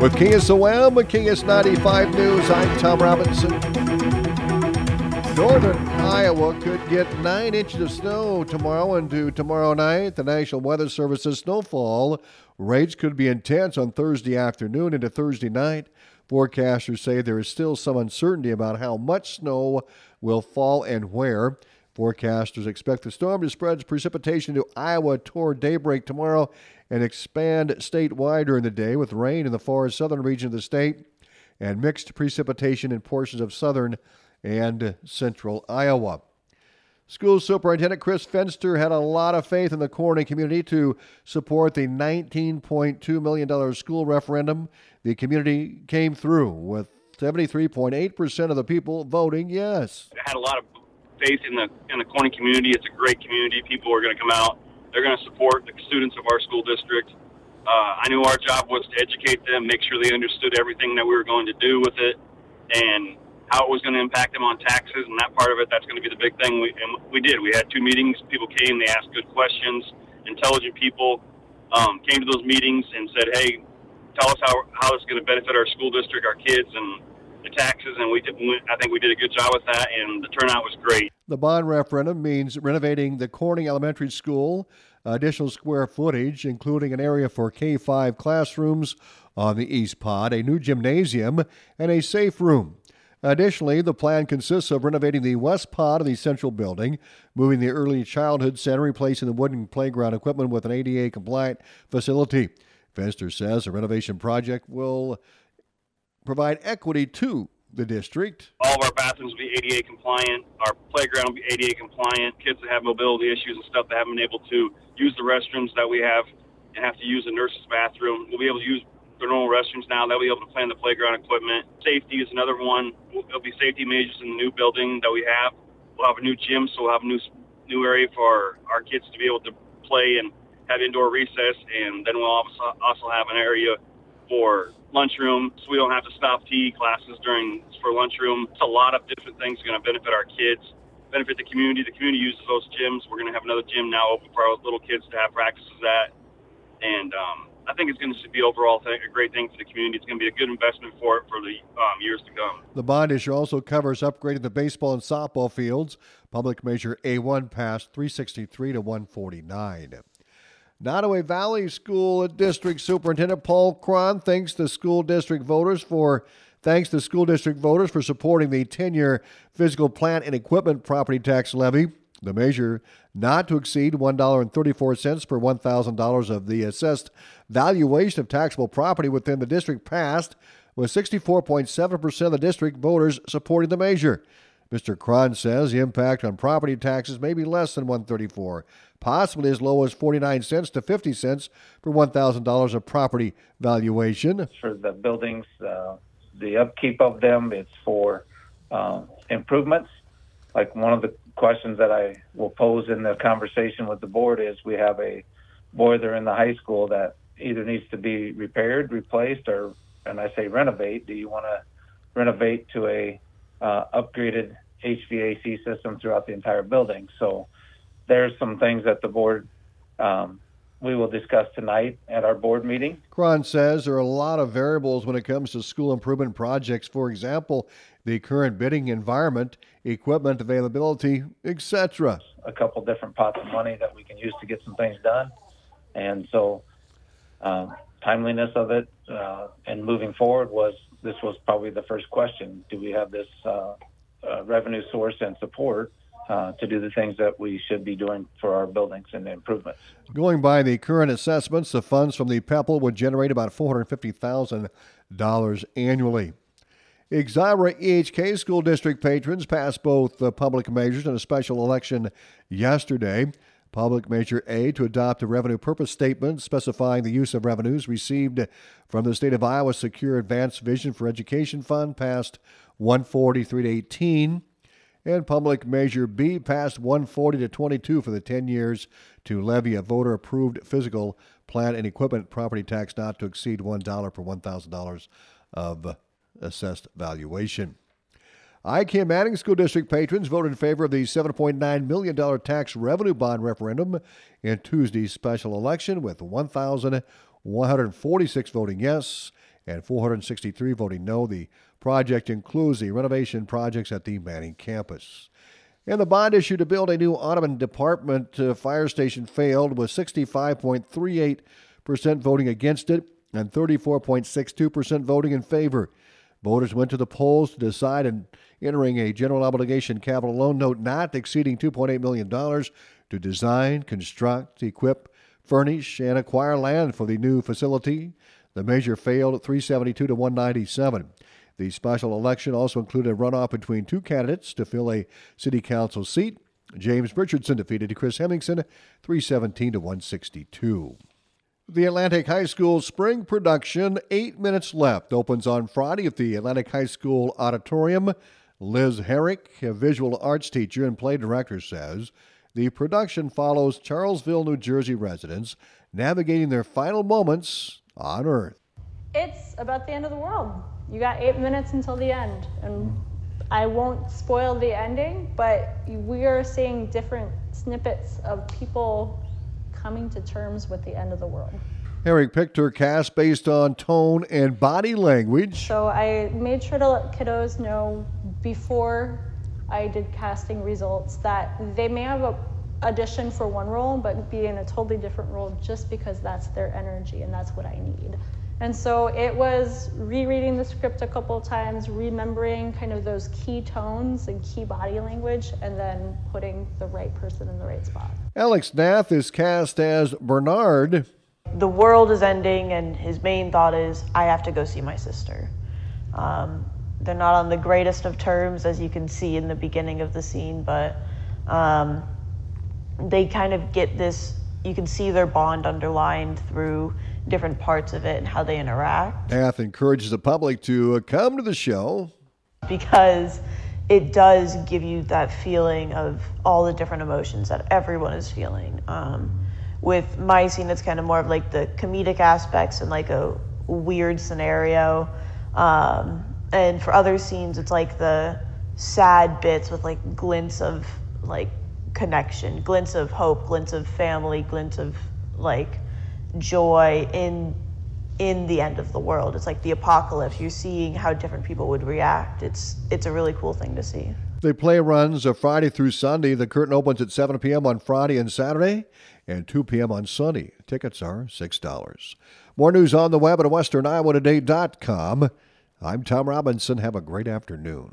With KSOM, KS95 News, I'm Tom Robinson. Northern Iowa could get 9 inches of snow tomorrow into tomorrow night. The National Weather Service's snowfall rates could be intense on Thursday afternoon into Thursday night. Forecasters say there is still some uncertainty about how much snow will fall and where. Forecasters expect the storm to spread precipitation to Iowa toward daybreak tomorrow and expand statewide during the day with rain in the far southern region of the state and mixed precipitation in portions of southern and central Iowa. School Superintendent Chris Fenster had a lot of faith in the Corning community to support the $19.2 million school referendum. The community came through with 73.8% of the people voting yes. I had a lot of faith in the Corning community. It's a great community. People are going to come out. They're going to support the students of our school district. I knew our job was to educate them, make sure they understood everything that we were going to do with it, and how it was going to impact them on taxes and that part of it. That's going to be the big thing. We did. We had two meetings. People came. They asked good questions. Intelligent people came to those meetings and said, "Hey, tell us how it's going to benefit our school district, our kids, and the taxes," and I think we did a good job with that, and the turnout was great. The bond referendum means renovating the Corning Elementary School, additional square footage, including an area for K-5 classrooms on the East Pod, a new gymnasium, and a safe room. Additionally, the plan consists of renovating the West Pod of the Central Building, moving the Early Childhood Center, replacing the wooden playground equipment with an ADA-compliant facility. Fenster says the renovation project will provide equity to the district. All of our bathrooms will be ADA compliant. Our playground will be ADA compliant. Kids that have mobility issues and stuff that haven't been able to use the restrooms that we have and have to use the nurse's bathroom will be able to use their normal restrooms now. They'll be able to plan the playground equipment. Safety is another one. There'll be safety measures in the new building that we have. We'll have a new gym, so we'll have a new area for our kids to be able to play and have indoor recess. And then we'll also have an area for lunchroom, so we don't have to stop PE classes for lunchroom. It's a lot of different things going to benefit our kids, benefit the community. The community uses those gyms. We're going to have another gym now open for our little kids to have practices at, and I think it's going to be overall a great thing for the community. It's going to be a good investment for the years to come. The bond issue also covers upgrading the baseball and softball fields. Public Measure A1 passed 363 to 149. Nottaway Valley School District Superintendent Paul Cron thanks the school district voters for supporting the 10-year physical plant and equipment property tax levy. The measure not to exceed $1.34 per $1,000 of the assessed valuation of taxable property within the district passed, with 64.7% of the district voters supporting the measure. Mr. Cron says the impact on property taxes may be less than $1.34, possibly as low as 49 cents to 50 cents for $1,000 of property valuation. For the buildings, the upkeep of them, it's for improvements. Like one of the questions that I will pose in the conversation with the board is we have a boiler in the high school that either needs to be repaired, replaced, or, and I say renovate, do you want to renovate to a upgraded HVAC system throughout the entire building? So there's some things that the board we will discuss tonight at our board meeting. Cron says there are a lot of variables when it comes to school improvement projects. For example, the current bidding environment, equipment availability, etc. A couple different pots of money that we can use to get some things done, and so timeliness of it and moving forward was. This was probably the first question. Do we have this revenue source and support to do the things that we should be doing for our buildings and the improvements? Going by the current assessments, the funds from the PEPL would generate about $450,000 annually. Exira EHK school district patrons passed both the public measures and a special election yesterday. Public Measure A to adopt a revenue purpose statement specifying the use of revenues received from the State of Iowa Secure Advanced Vision for Education Fund passed 143 to 18, and Public Measure B passed 140 to 22 for the 10 years to levy a voter-approved physical plant and equipment property tax not to exceed $1 per $1,000 of assessed valuation. Kim Manning school district patrons voted in favor of the $7.9 million tax revenue bond referendum in Tuesday's special election with 1,146 voting yes and 463 voting no. The project includes the renovation projects at the Manning campus. And the bond issue to build a new Ottumwa Department fire station failed, with 65.38% voting against it and 34.62% voting in favor. Voters went to the polls to decide, and entering a general obligation capital loan note not exceeding $2.8 million to design, construct, equip, furnish, and acquire land for the new facility. The measure failed at 372 to 197. The special election also included a runoff between two candidates to fill a city council seat. James Richardson defeated Chris Hemmingson, 317 to 162. The Atlantic High School spring production, 8 minutes left, opens on Friday at the Atlantic High School Auditorium. Liz Herrick, a visual arts teacher and play director, says the production follows Charlesville, New Jersey residents navigating their final moments on Earth. It's about the end of the world. You got 8 minutes until the end, and I won't spoil the ending, but we are seeing different snippets of people coming to terms with the end of the world. Eric picked her cast based on tone and body language. So I made sure to let kiddos know before I did casting results that they may have an audition for one role, but be in a totally different role just because that's their energy and that's what I need. And so it was rereading the script a couple times, remembering kind of those key tones and key body language, and then putting the right person in the right spot. Alex Nath is cast as Bernard. The world is ending, and his main thought is, I have to go see my sister. They're not on the greatest of terms, as you can see in the beginning of the scene, but they kind of get this, you can see their bond underlined through different parts of it and how they interact. Nath encourages the public to come to the show, because it does give you that feeling of all the different emotions that everyone is feeling. With my scene, it's kind of more of like the comedic aspects and like a weird scenario. And for other scenes, it's like the sad bits with like glints of like connection, glints of hope, glints of family, glints of like joy in the end of the world. It's like the apocalypse. You're seeing how different people would react. It's a really cool thing to see. The play runs Friday through Sunday. The curtain opens at 7 p.m. on Friday and Saturday, and 2 p.m. on Sunday. Tickets are $6. More news on the web at westerniowatoday.com. I'm Tom Robinson. Have a great afternoon.